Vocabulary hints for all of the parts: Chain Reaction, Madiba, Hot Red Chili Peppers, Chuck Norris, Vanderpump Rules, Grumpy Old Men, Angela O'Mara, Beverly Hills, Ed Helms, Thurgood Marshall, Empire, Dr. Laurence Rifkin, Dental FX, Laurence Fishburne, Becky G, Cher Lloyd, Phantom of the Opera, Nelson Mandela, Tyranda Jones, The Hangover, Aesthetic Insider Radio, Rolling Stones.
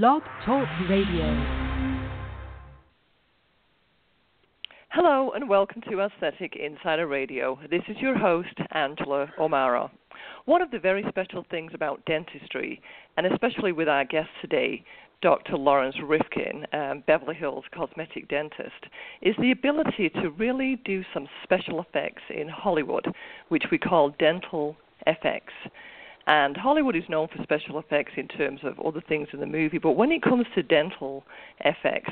Blog Talk Radio. Hello and welcome to Aesthetic Insider Radio. This is your host, Angela O'Mara. One of the very special things about dentistry, and especially with our guest today, Dr. Laurence Rifkin, Beverly Hills cosmetic dentist, is the ability to really do some special effects in Hollywood, which we call Dental FX. And Hollywood is known for special effects in terms of other things in the movie, but when it comes to dental FX,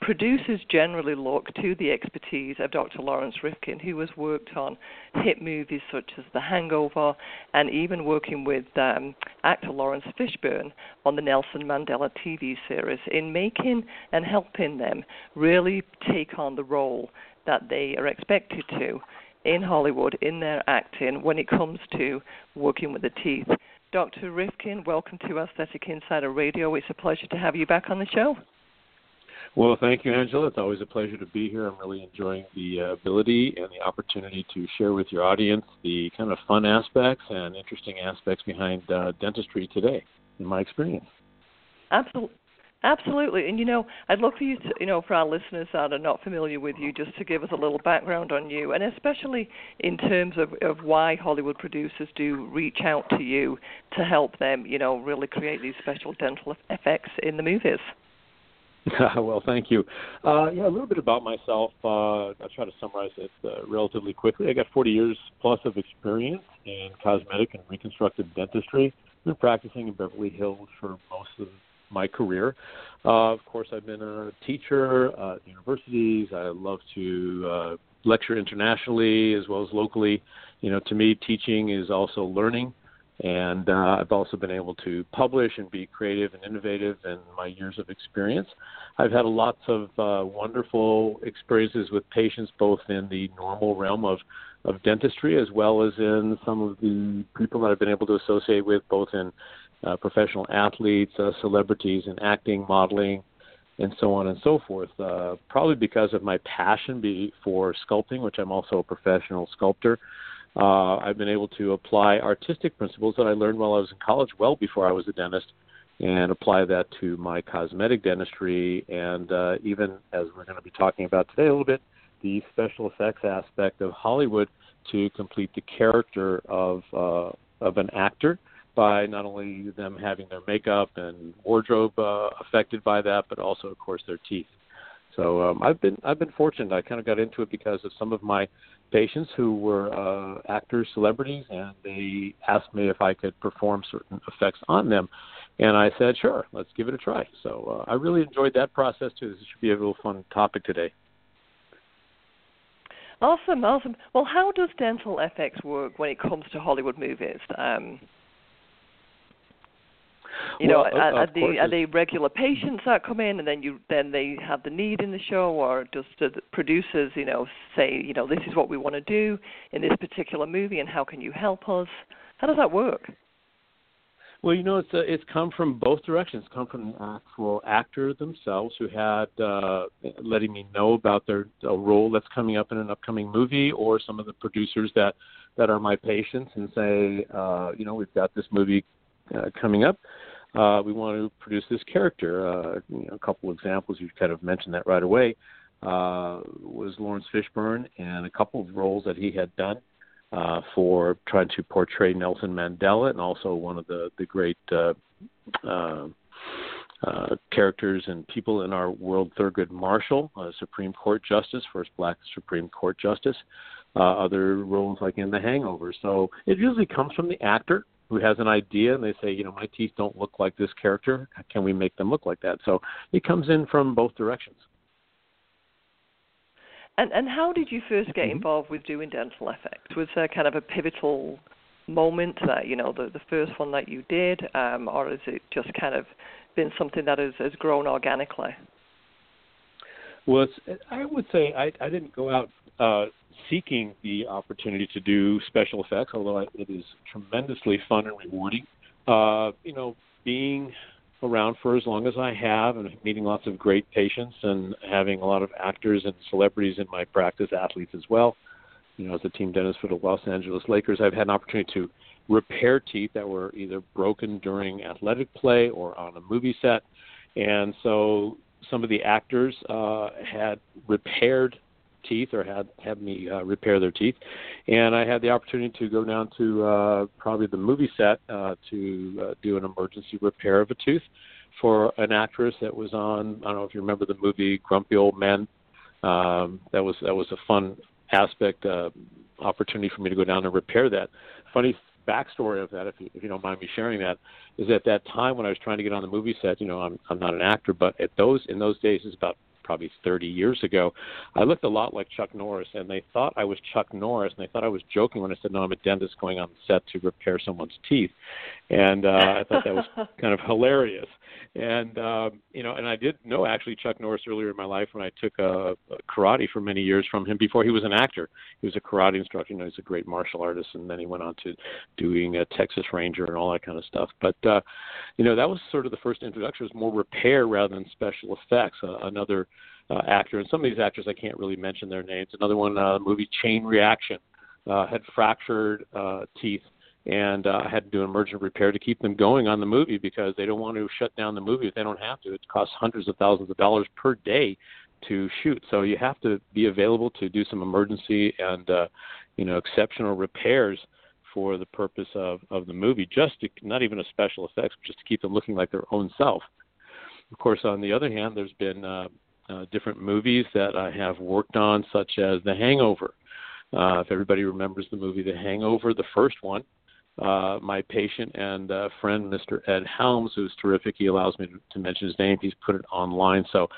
producers generally look to the expertise of Dr. Laurence Rifkin, who has worked on hit movies such as The Hangover and even working with actor Laurence Fishburne on the Nelson Mandela TV series in making and helping them really take on the role that they are expected to in Hollywood, in their acting, when it comes to working with the teeth. Dr. Rifkin, welcome to Aesthetic Insider Radio. It's a pleasure to have you back on the show. Well, thank you, Angela. It's always a pleasure to be here. I'm really enjoying the ability and the opportunity to share with your audience the kind of fun aspects and interesting aspects behind dentistry today, in my experience. Absolutely. Absolutely. And, you know, I'd love for you to, you know, for our listeners that are not familiar with you, just to give us a little background on you, and especially in terms of why Hollywood producers do reach out to you to help them, you know, really create these special dental effects in the movies. Well, thank you. Yeah, a little bit about myself. I'll try to summarize it relatively quickly. I got 40 years plus of experience in cosmetic and reconstructive dentistry. I've been practicing in Beverly Hills for most of my career. Of course, I've been a teacher at universities. I love to lecture internationally as well as locally. You know, to me, teaching is also learning, and I've also been able to publish and be creative and innovative in my years of experience. I've had lots of wonderful experiences with patients, both in the normal realm of dentistry as well as in some of the people that I've been able to associate with, both in professional athletes, celebrities in acting, modeling, and so on and so forth, probably because of my passion for sculpting, which I'm also a professional sculptor. I've been able to apply artistic principles that I learned while I was in college, well before I was a dentist, and apply that to my cosmetic dentistry, and even, as we're going to be talking about today a little bit, the special effects aspect of Hollywood to complete the character of an actor, by not only them having their makeup and wardrobe affected by that, but also, of course, their teeth. So I've been fortunate. I kind of got into it because of some of my patients who were actors, celebrities, and they asked me if I could perform certain effects on them. And I said, sure, let's give it a try. So I really enjoyed that process, too. This should be a real fun topic today. Awesome. Well, how does dental FX work when it comes to Hollywood movies? Are they regular patients that come in, and then they have the need in the show, or just the producers, you know, say, you know, this is what we want to do in this particular movie, and how can you help us? How does that work? Well, you know, it's come from both directions. It's come from the actual actor themselves who had letting me know about their role that's coming up in an upcoming movie, or some of the producers that are my patients and say, you know, we've got this movie coming up, we want to produce this character. You know, a couple of examples, you kind of mentioned that right away, was Laurence Fishburne and a couple of roles that he had done for trying to portray Nelson Mandela, and also one of the great characters and people in our world, Thurgood Marshall, Supreme Court Justice, first black Supreme Court Justice, other roles like in The Hangover. So it usually comes from the actor who has an idea, and they say, you know, my teeth don't look like this character. Can we make them look like that? So it comes in from both directions. And how did you first get involved with doing dental effects? Was there kind of a pivotal moment that, you know, the first one that you did, or is it just kind of been something that has grown organically? Well, I would say I didn't go out seeking the opportunity to do special effects, although it is tremendously fun and rewarding. You know, being around for as long as I have and meeting lots of great patients and having a lot of actors and celebrities in my practice, athletes as well. You know, as a team dentist for the Los Angeles Lakers, I've had an opportunity to repair teeth that were either broken during athletic play or on a movie set. And so some of the actors had repaired teeth or had me repair their teeth. And I had the opportunity to go down to probably the movie set to do an emergency repair of a tooth for an actress that was on, I don't know if you remember the movie Grumpy Old Men. That was a fun aspect, opportunity for me to go down and repair that. Funny backstory of that, if you don't mind me sharing that, is at that time when I was trying to get on the movie set, you know, I'm not an actor, but in those days, it's about probably 30 years ago, I looked a lot like Chuck Norris, and they thought I was Chuck Norris, and they thought I was joking when I said, no, I'm a dentist going on set to repair someone's teeth. And I thought that was kind of hilarious. And, you know, and I did know actually Chuck Norris earlier in my life when I took karate for many years from him before he was an actor. He was a karate instructor. You know, he's a great martial artist. And then he went on to doing a Texas Ranger and all that kind of stuff. But, you know, that was sort of the first introduction. It was more repair rather than special effects. Another actor, and some of these actors I can't really mention their names. Another one, movie Chain Reaction, had fractured teeth. And I had to do an emergent repair to keep them going on the movie because they don't want to shut down the movie if they don't have to. It costs hundreds of thousands of dollars per day to shoot. So you have to be available to do some emergency and, you know, exceptional repairs for the purpose of the movie, just to, not even a special effects, just to keep them looking like their own self. Of course, on the other hand, there's been different movies that I have worked on, such as The Hangover. If everybody remembers the movie The Hangover, the first one, my patient and friend, Mr. Ed Helms, who's terrific. He allows me to mention his name. He's put it online. So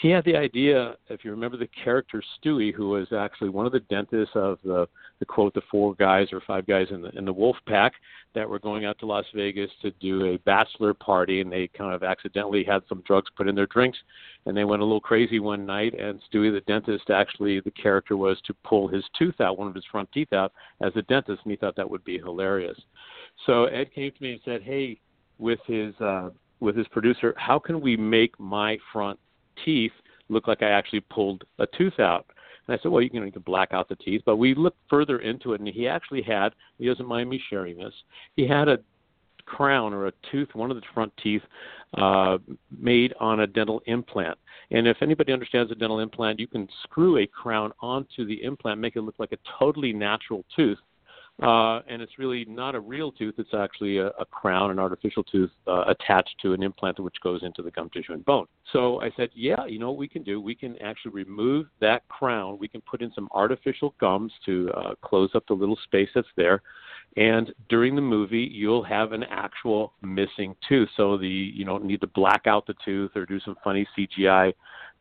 he had the idea, if you remember the character Stewie, who was actually one of the dentists of the quote, the four guys or five guys in the wolf pack that were going out to Las Vegas to do a bachelor party. And they kind of accidentally had some drugs put in their drinks and they went a little crazy one night. And Stewie, the dentist, actually the character was to pull his tooth out, one of his front teeth out as a dentist. And he thought that would be hilarious. So Ed came to me and said, hey, with his producer, how can we make my front teeth look like I actually pulled a tooth out? And I said, well, you can black out the teeth. But we looked further into it, and he actually had, he doesn't mind me sharing this, he had a crown or a tooth, one of the front teeth, made on a dental implant. And if anybody understands a dental implant, you can screw a crown onto the implant, make it look like a totally natural tooth. And it's really not a real tooth. It's actually a crown, an artificial tooth attached to an implant which goes into the gum tissue and bone. So I said, yeah, you know what we can do? We can actually remove that crown. We can put in some artificial gums to close up the little space that's there. And during the movie, you'll have an actual missing tooth. So you don't need to black out the tooth or do some funny CGI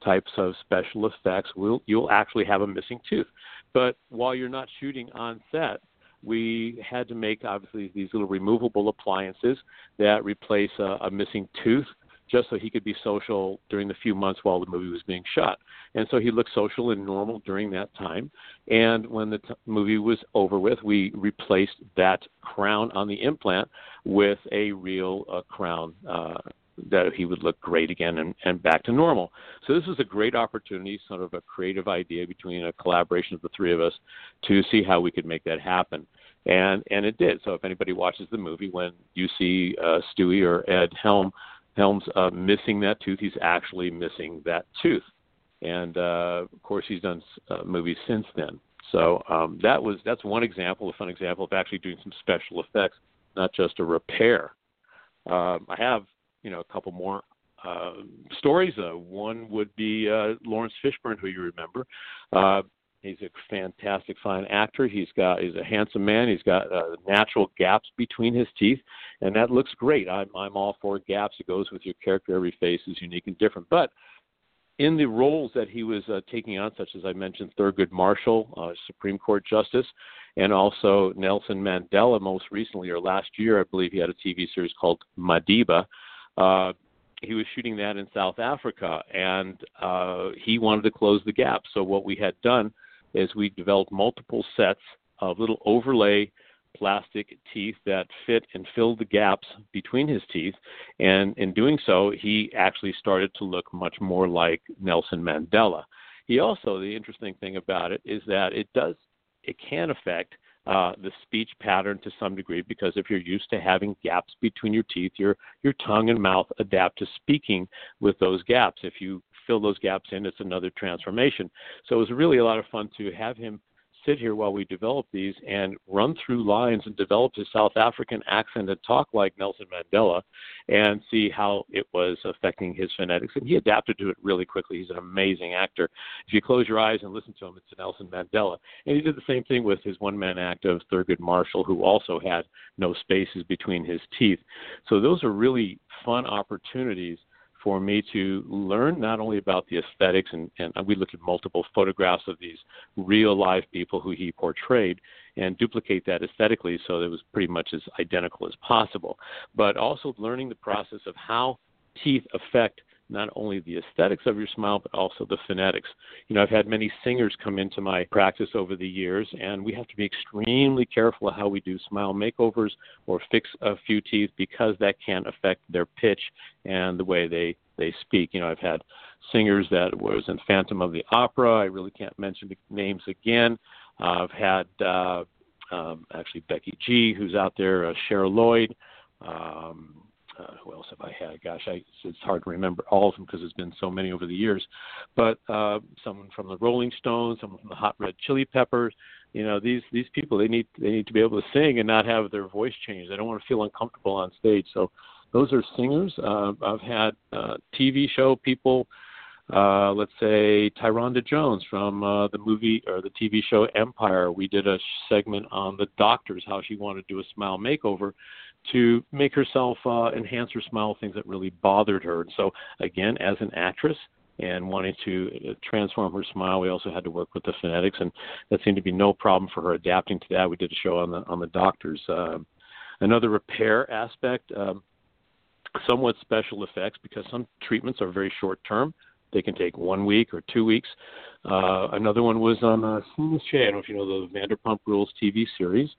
types of special effects. You'll actually have a missing tooth. But while you're not shooting on set, we had to make, obviously, these little removable appliances that replace a missing tooth just so he could be social during the few months while the movie was being shot. And so he looked social and normal during that time. And when the movie was over with, we replaced that crown on the implant with a real crown that he would look great again and back to normal. So this was a great opportunity, sort of a creative idea between a collaboration of the three of us to see how we could make that happen. And it did. So if anybody watches the movie, when you see Stewie or Ed Helms missing that tooth, he's actually missing that tooth. And, of course, he's done movies since then. So that's one example, a fun example of actually doing some special effects, not just a repair. I have a couple more stories. One would be Laurence Fishburne, who you remember. He's a fantastic, fine actor. He's a handsome man. He's got natural gaps between his teeth, and that looks great. I'm all for gaps. It goes with your character. Every face is unique and different. But in the roles that he was taking on, such as I mentioned, Thurgood Marshall, Supreme Court Justice, and also Nelson Mandela most recently, or last year, I believe he had a TV series called Madiba. He was shooting that in South Africa, and he wanted to close the gap. So what we had done is we developed multiple sets of little overlay plastic teeth that fit and filled the gaps between his teeth. And in doing so, he actually started to look much more like Nelson Mandela. The interesting thing about it is that it can affect the speech pattern to some degree, because if you're used to having gaps between your teeth, your tongue and mouth adapt to speaking with those gaps. If you fill those gaps in, it's another transformation. So it was really a lot of fun to have him sit here while we develop these and run through lines and develop his South African accent and talk like Nelson Mandela and see how it was affecting his phonetics. And he adapted to it really quickly. He's an amazing actor. If you close your eyes and listen to him, it's Nelson Mandela. And he did the same thing with his one-man act of Thurgood Marshall, who also had no spaces between his teeth. So those are really fun opportunities for me to learn not only about the aesthetics, and we look at multiple photographs of these real live people who he portrayed and duplicate that aesthetically so that it was pretty much as identical as possible, but also learning the process of how teeth affect not only the aesthetics of your smile, but also the phonetics. You know, I've had many singers come into my practice over the years, and we have to be extremely careful how we do smile makeovers or fix a few teeth, because that can affect their pitch and the way they speak. You know, I've had singers that was in Phantom of the Opera. I really can't mention the names again. I've had actually Becky G, who's out there, Cher Lloyd, who else have I had? Gosh, it's hard to remember all of them because there's been so many over the years. But someone from the Rolling Stones, someone from the Hot Red Chili Peppers, you know, these people, they need to be able to sing and not have their voice change. They don't want to feel uncomfortable on stage. So those are singers. I've had TV show people, let's say Tyranda Jones from the movie or the TV show Empire. We did a segment on the doctors, how she wanted to do a smile makeover to make herself enhance her smile, things that really bothered her. And so, again, as an actress and wanting to transform her smile, we also had to work with the phonetics, and that seemed to be no problem for her adapting to that. We did a show on the doctors. Another repair aspect, somewhat special effects, because some treatments are very short-term. They can take 1 week or 2 weeks. Another one was on Cher. I don't know if you know the Vanderpump Rules TV series.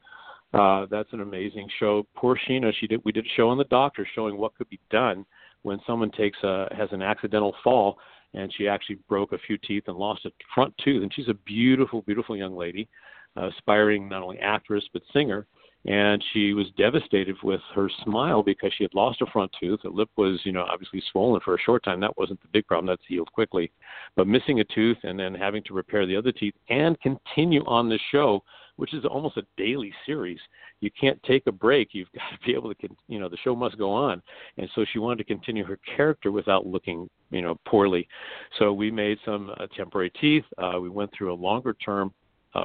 That's an amazing show. Poor Sheena, we did a show on the doctor showing what could be done when someone has an accidental fall, and she actually broke a few teeth and lost a front tooth. And she's a beautiful, beautiful young lady, aspiring not only actress but singer. And she was devastated with her smile because she had lost a front tooth. The lip was, you know, obviously swollen for a short time. That wasn't the big problem. That's healed quickly. But missing a tooth and then having to repair the other teeth and continue on the show, which is almost a daily series. You can't take a break. You've got to be able to, you know, the show must go on. And so she wanted to continue her character without looking, you know, poorly. So we made some temporary teeth. We went through a longer-term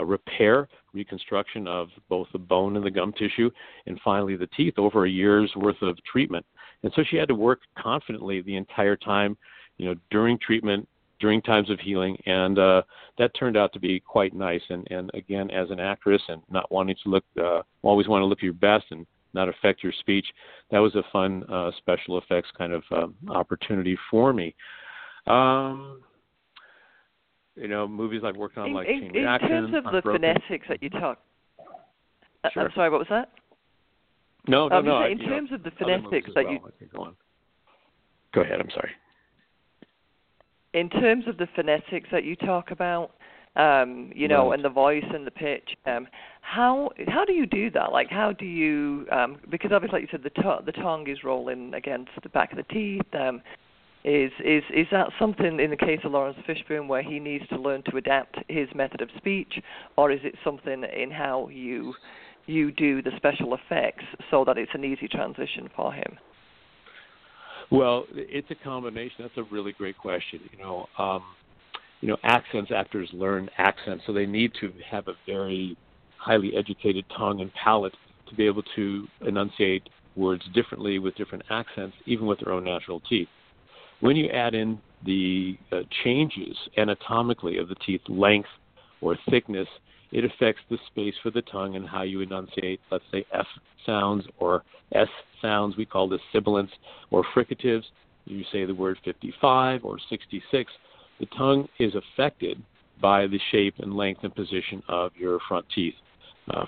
repair, reconstruction of both the bone and the gum tissue, and finally the teeth, over a year's worth of treatment. And so she had to work confidently the entire time, you know, during treatment, during times of healing, and that turned out to be quite nice. And again, as an actress and not wanting to look, always want to look your best and not affect your speech, that was a fun special effects kind of opportunity for me. You know, movies I've worked on, like Chain Reaction. In terms of the phonetics that you talk, sure. I'm sorry, what was that? No. In terms of the phonetics that you... Go ahead, I'm sorry. In terms of the phonetics that you talk about, you know, right, and the voice and the pitch, how do you do that? Like, how do you... because obviously, like you said, the tongue is rolling against the back of the teeth, Is that something in the case of Laurence Fishburne where he needs to learn to adapt his method of speech, or is it something in how you do the special effects so that it's an easy transition for him? Well, it's a combination. That's a really great question. You know, actors learn accents, so they need to have a very highly educated tongue and palate to be able to enunciate words differently with different accents, even with their own natural teeth. When you add in the changes anatomically of the teeth length or thickness, it affects the space for the tongue and how you enunciate, let's say, F sounds or S sounds. We call this sibilance or fricatives. You say the word 55 or 66. The tongue is affected by the shape and length and position of your front teeth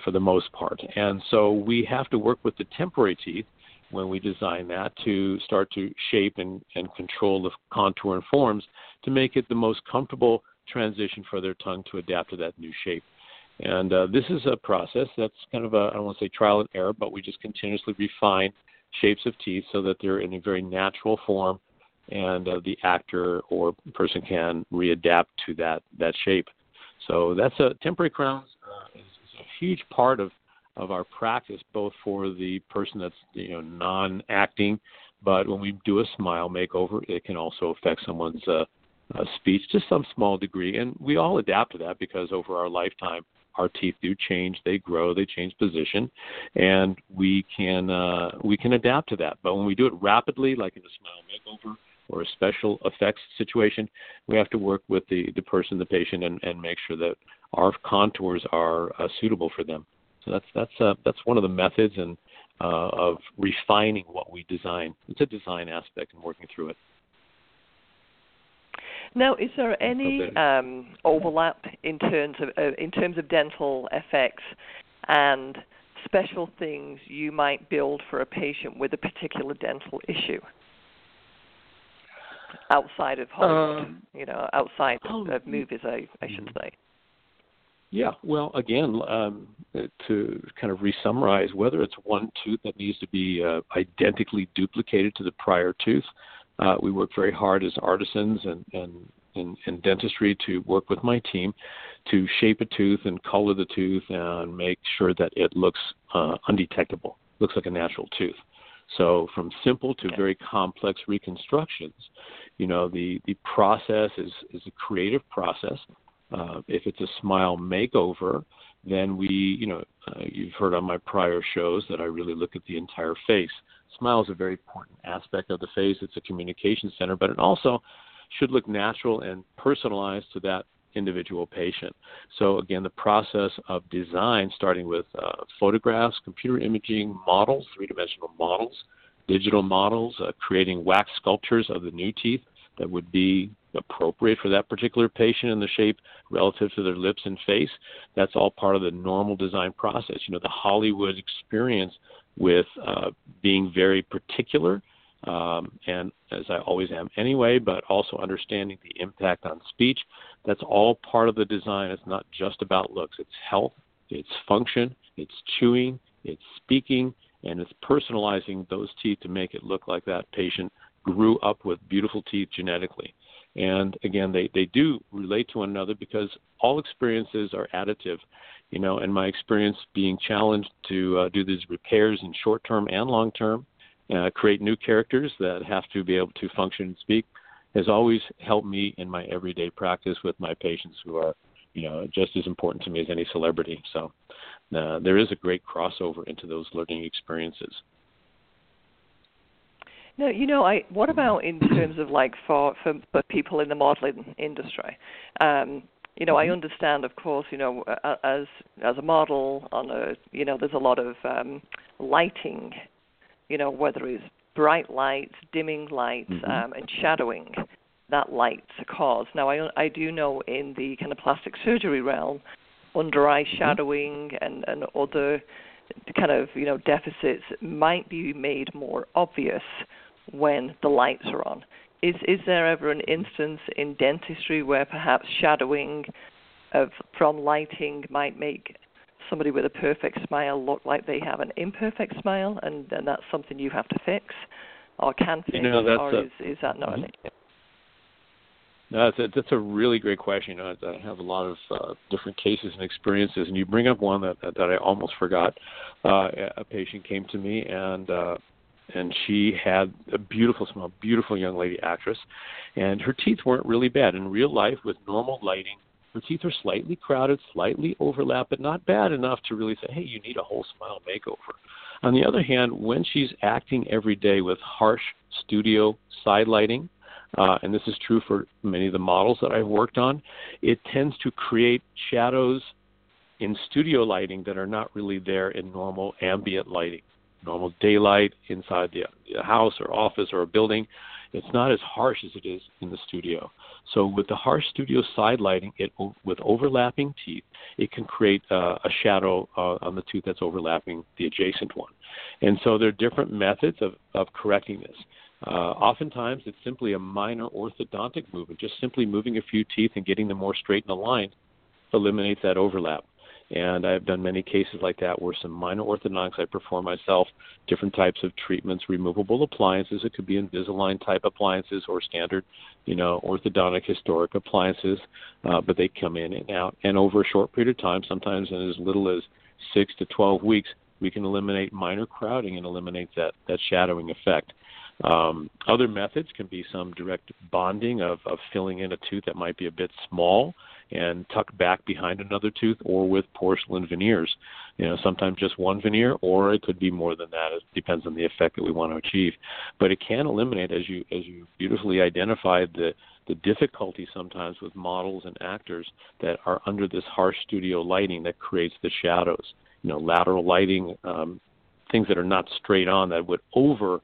for the most part. And so we have to work with the temporary teeth when we design that to start to shape and control the contour and forms to make it the most comfortable transition for their tongue to adapt to that new shape. And this is a process that's kind of a, I don't want to say trial and error, but we just continuously refine shapes of teeth so that they're in a very natural form, and the actor or person can readapt to that shape. So that's a temporary crowns is a huge part of our practice, both for the person that's non-acting, but when we do a smile makeover, it can also affect someone's speech to some small degree. And we all adapt to that because over our lifetime, our teeth do change, they grow, they change position, and we can adapt to that. But when we do it rapidly, like in a smile makeover or a special effects situation, we have to work with the person, the patient, and make sure that our contours are suitable for them. So that's one of the methods and of refining what we design. It's a design aspect and working through it. Now, is there any overlap in terms of dental FX and special things you might build for a patient with a particular dental issue outside of Hollywood? Outside of movies, I should say. Yeah. Well, again, to kind of re-summarize, whether it's one tooth that needs to be identically duplicated to the prior tooth. We work very hard as artisans and in dentistry to work with my team to shape a tooth and color the tooth and make sure that it looks undetectable, looks like a natural tooth. So from simple to very complex reconstructions, the process is a creative process. If it's a smile makeover, then you've heard on my prior shows that I really look at the entire face. Smile is a very important aspect of the face. It's a communication center, but it also should look natural and personalized to that individual patient. So again, the process of design, starting with photographs, computer imaging, models, three-dimensional models, digital models, creating wax sculptures of the new teeth that would be appropriate for that particular patient and the shape relative to their lips and face. That's all part of the normal design process. The Hollywood experience with being very particular, and as I always am anyway, but also understanding the impact on speech. That's all part of the design. It's not just about looks. It's health, it's function, it's chewing, it's speaking, and it's personalizing those teeth to make it look like that patient grew up with beautiful teeth genetically. And again, they do relate to one another because all experiences are additive. And my experience being challenged to do these repairs in short-term and long-term, create new characters that have to be able to function and speak, has always helped me in my everyday practice with my patients who are, just as important to me as any celebrity. So there is a great crossover into those learning experiences. No, what about in terms of like for people in the modeling industry? I understand, of course, as a model on there's a lot of lighting, whether it's bright lights, dimming lights, and shadowing that light to cause. Now, I do know in the kind of plastic surgery realm, under-eye shadowing and other kind of, deficits might be made more obvious when the lights are on. Is there ever an instance in dentistry where perhaps shadowing from lighting might make somebody with a perfect smile look like they have an imperfect smile, and that's something you have to fix or can fix, is that not an issue? No, that's a really great question. I have a lot of different cases and experiences, and you bring up one that I almost forgot. A patient came to me, and she had a beautiful smile, beautiful young lady actress, and her teeth weren't really bad. In real life, with normal lighting, her teeth are slightly crowded, slightly overlapped, but not bad enough to really say, hey, you need a whole smile makeover. On the other hand, when she's acting every day with harsh studio side lighting, and this is true for many of the models that I've worked on, it tends to create shadows in studio lighting that are not really there in normal ambient lighting, normal daylight inside the house or office or a building. It's not as harsh as it is in the studio. So with the harsh studio side lighting, with overlapping teeth, it can create a shadow on the tooth that's overlapping the adjacent one. And so there are different methods of correcting this. Oftentimes, it's simply a minor orthodontic movement, just simply moving a few teeth and getting them more straight and aligned eliminates that overlap. And I've done many cases like that where some minor orthodontics I perform myself, different types of treatments, removable appliances. It could be Invisalign-type appliances or standard, orthodontic historic appliances, but they come in and out. And over a short period of time, sometimes in as little as 6 to 12 weeks, we can eliminate minor crowding and eliminate that shadowing effect. Other methods can be some direct bonding of filling in a tooth that might be a bit small and tucked back behind another tooth, or with porcelain veneers. Sometimes just one veneer, or it could be more than that. It depends on the effect that we want to achieve. But it can eliminate, as you beautifully identified, the difficulty sometimes with models and actors that are under this harsh studio lighting that creates the shadows. Lateral lighting, things that are not straight on that would overfill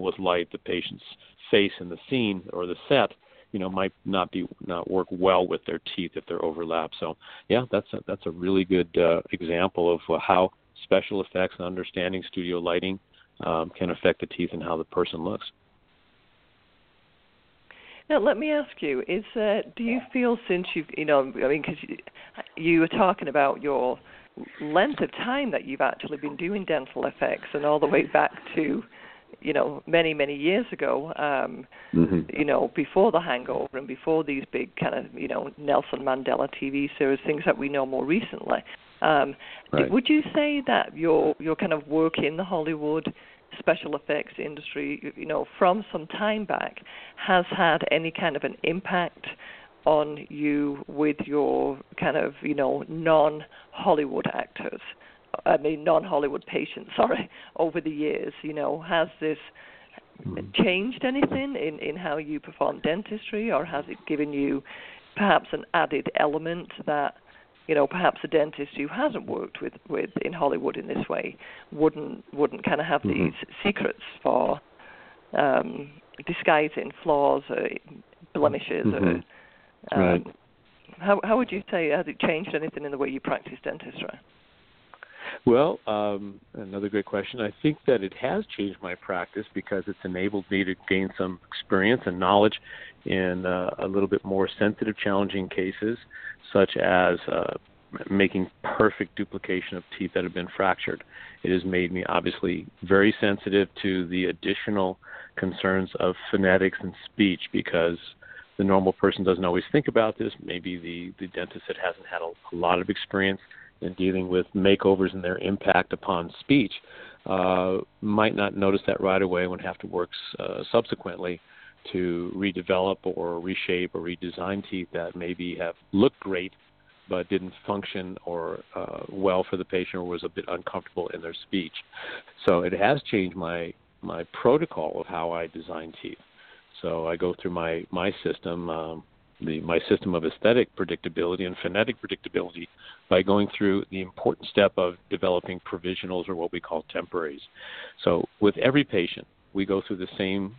with light the patient's face in the scene or the set, might not work well with their teeth if they're overlapped. So yeah, that's a really good example of how special effects and understanding studio lighting can affect the teeth and how the person looks. Now, let me ask you: do you feel, since because you were talking about your length of time that you've actually been doing dental FX, and all the way back to, many, many years ago, before The Hangover and before these big kind of Nelson Mandela TV series, things that we know more recently. Right. Would you say that your kind of work in the Hollywood special effects industry, from some time back, has had any kind of an impact on you with your kind of, non-Hollywood actors, non-Hollywood patients, over the years? Has this changed anything in how you perform dentistry, or has it given you perhaps an added element that, perhaps a dentist who hasn't worked with in Hollywood in this way wouldn't kind of have these secrets for disguising flaws or blemishes? Or, right. How would you say, has it changed anything in the way you practice dentistry? Well, another great question. I think that it has changed my practice because it's enabled me to gain some experience and knowledge in a little bit more sensitive, challenging cases, such as making perfect duplication of teeth that have been fractured. It has made me obviously very sensitive to the additional concerns of phonetics and speech, because the normal person doesn't always think about this. Maybe the dentist that hasn't had a lot of experience in dealing with makeovers and their impact upon speech might not notice that right away, and would have to work subsequently to redevelop or reshape or redesign teeth that maybe have looked great but didn't function or well for the patient, or was a bit uncomfortable in their speech. So it has changed my protocol of how I design teeth. So I go through my system, my system of aesthetic predictability and phonetic predictability, by going through the important step of developing provisionals, or what we call temporaries. So with every patient, we go through the same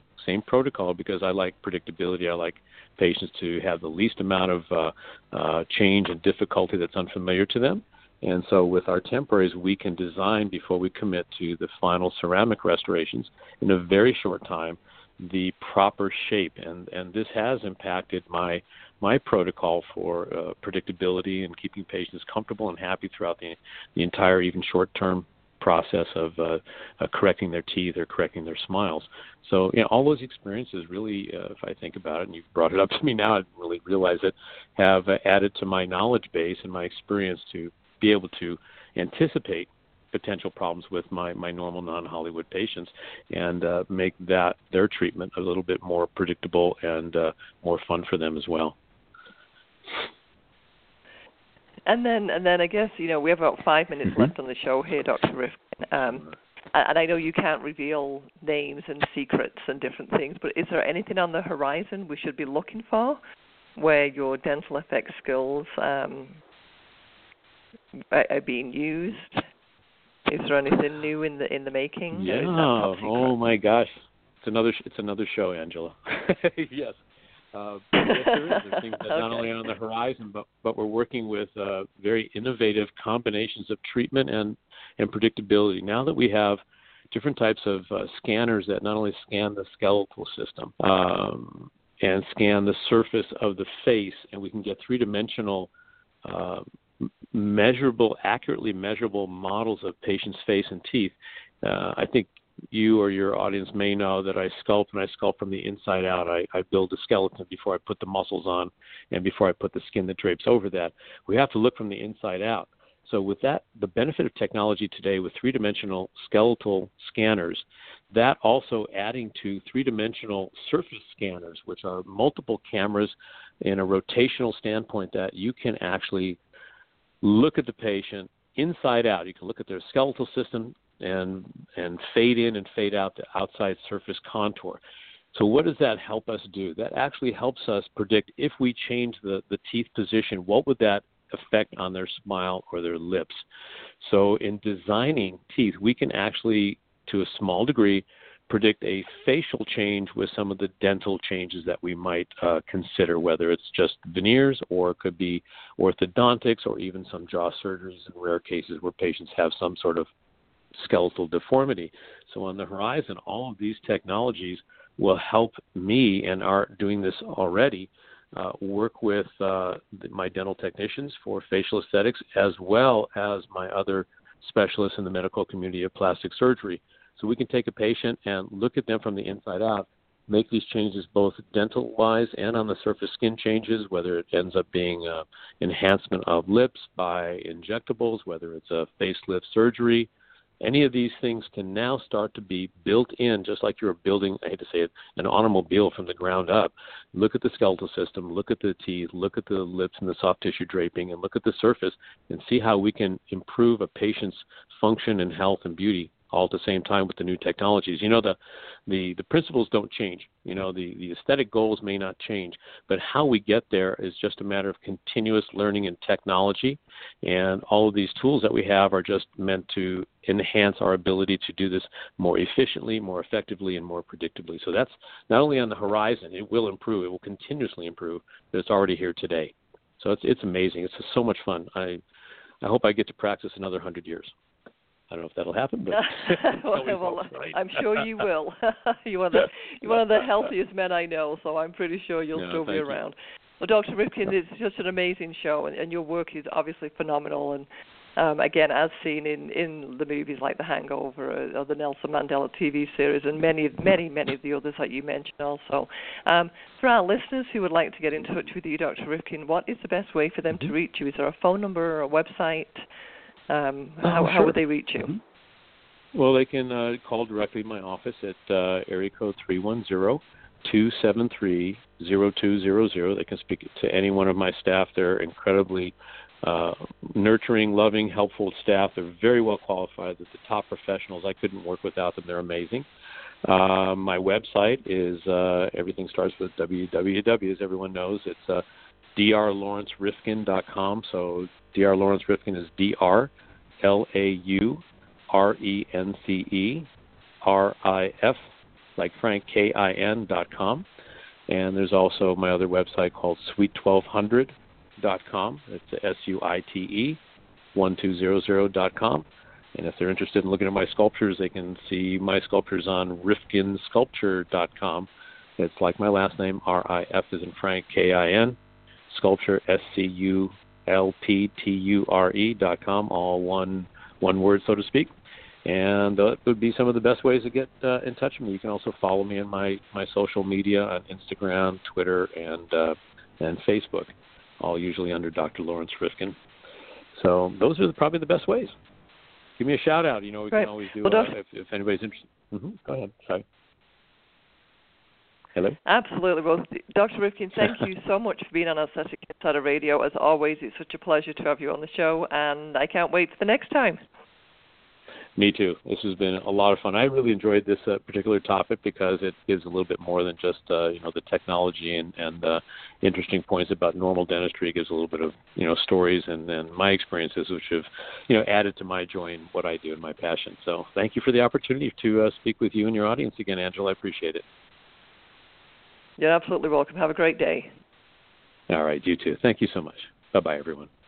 protocol, because I like predictability. I like patients to have the least amount of change and difficulty that's unfamiliar to them. And so with our temporaries, we can design before we commit to the final ceramic restorations in a very short time the proper shape. And this has impacted my protocol for predictability and keeping patients comfortable and happy throughout the entire, even short-term process of correcting their teeth or correcting their smiles. So all those experiences really, if I think about it, and you've brought it up to me now, I didn't really realize it, have added to my knowledge base and my experience to be able to anticipate potential problems with my normal non-Hollywood patients, and make that their treatment a little bit more predictable and more fun for them as well. And then I guess, we have about 5 minutes left on the show here, Dr. Rifkin. And I know you can't reveal names and secrets and different things, but is there anything on the horizon we should be looking for where your dental FX skills are being used? Is there anything new in the making? Yeah. Oh my gosh, it's another show, Angela. Yes. Yes, there is. There are things that not only are on the horizon, but we're working with very innovative combinations of treatment and predictability. Now that we have different types of scanners that not only scan the skeletal system and scan the surface of the face, and we can get three-dimensional measurable, accurately measurable models of patients' face and teeth. I think you or your audience may know that I sculpt from the inside out. I build a skeleton before I put the muscles on and before I put the skin that drapes over that. We have to look from the inside out. So with that, the benefit of technology today with three-dimensional skeletal scanners, that also adding to three-dimensional surface scanners, which are multiple cameras in a rotational standpoint that you can actually look at the patient inside out. You can look at their skeletal system and fade in and fade out the outside surface contour. So what does that help us do? That actually helps us predict if we change the teeth position, what would that effect on their smile or their lips? So in designing teeth, we can actually, to a small degree, predict a facial change with some of the dental changes that we might consider, whether it's just veneers or it could be orthodontics or even some jaw surgeries in rare cases where patients have some sort of skeletal deformity. So on the horizon, all of these technologies will help me, and are doing this already, work with my dental technicians for facial aesthetics, as well as my other specialists in the medical community of plastic surgery. So we can take a patient and look at them from the inside out, make these changes both dental-wise and on the surface skin changes, whether it ends up being enhancement of lips by injectables, whether it's a facelift surgery. Any of these things can now start to be built in, just like you're building, I hate to say it, an automobile from the ground up. Look at the skeletal system, look at the teeth, look at the lips and the soft tissue draping, and look at the surface and see how we can improve a patient's function and health and beauty all at the same time with the new technologies. You know, the principles don't change. You know, the aesthetic goals may not change, but how we get there is just a matter of continuous learning and technology. And all of these tools that we have are just meant to enhance our ability to do this more efficiently, more effectively, and more predictably. So that's not only on the horizon, it will improve. It will continuously improve, but it's already here today. So it's amazing. It's so much fun. I hope I get to practice another 100 years. I don't know if that'll happen, but well, right. I'm sure you will. You're one of the healthiest men I know, so I'm pretty sure you'll still be around. You. Well, Dr. Rifkin, it's just an amazing show, and your work is obviously phenomenal. And again, as seen in the movies like The Hangover or the Nelson Mandela TV series, and many of the others that you mentioned also. For our listeners who would like to get in touch with you, Dr. Rifkin, what is the best way for them to reach you? Is there a phone number or a website? How would they reach you? Mm-hmm. Well, they can call directly my office at area code 310-273-0200. They can speak to any one of my staff. They're incredibly nurturing, loving, helpful staff. They're very well qualified. They're the top professionals. I couldn't work without them. They're amazing. My website is everything starts with www, as everyone knows. It's drlaurencerifkin.com. So Dr. Laurence Rifkin is DrLaurenceriff, like Frank, KIN.com. And there's also my other website called Suite1200.com. It's SUITE1200.com. And if they're interested in looking at my sculptures, they can see my sculptures on RifkinSculpture.com. It's like my last name, RIF as in Frank, KIN. Sculpture, SCULPTURE.com, all one word, so to speak. And that would be some of the best ways to get in touch with me. You can also follow me on my social media on Instagram, Twitter, and Facebook, all usually under Dr. Laurence Rifkin. So those are probably the best ways. Give me a shout out. You know, we can always do if anybody's interested. Mm-hmm. Go ahead. Sorry. Hello. Absolutely. Well, Dr. Rifkin, thank you so much for being on Aesthetic Insider Radio. As always, it's such a pleasure to have you on the show, and I can't wait for the next time. Me too. This has been a lot of fun. I really enjoyed this particular topic because it gives a little bit more than just the technology and interesting points about normal dentistry. It gives a little bit of stories and my experiences, which have added to my joy in what I do and my passion. So thank you for the opportunity to speak with you and your audience again, Angela. I appreciate it. You're absolutely welcome. Have a great day. All right, you too. Thank you so much. Bye-bye, everyone.